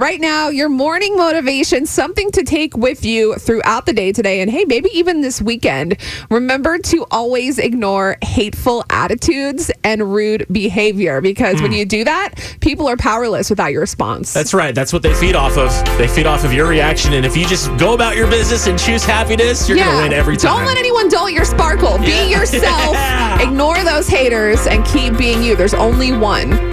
Right now, your morning motivation, something to take with you throughout the day today, and hey, maybe even this weekend. Remember to always ignore hateful attitudes and rude behavior, because when you do that, people are powerless without your response. That's right. That's what they feed off of. They feed off of your reaction, and if you just go about your business and choose happiness, you're going to win every time. Don't let anyone dull your sparkle. Be yourself. Ignore those haters and keep being you. There's only one.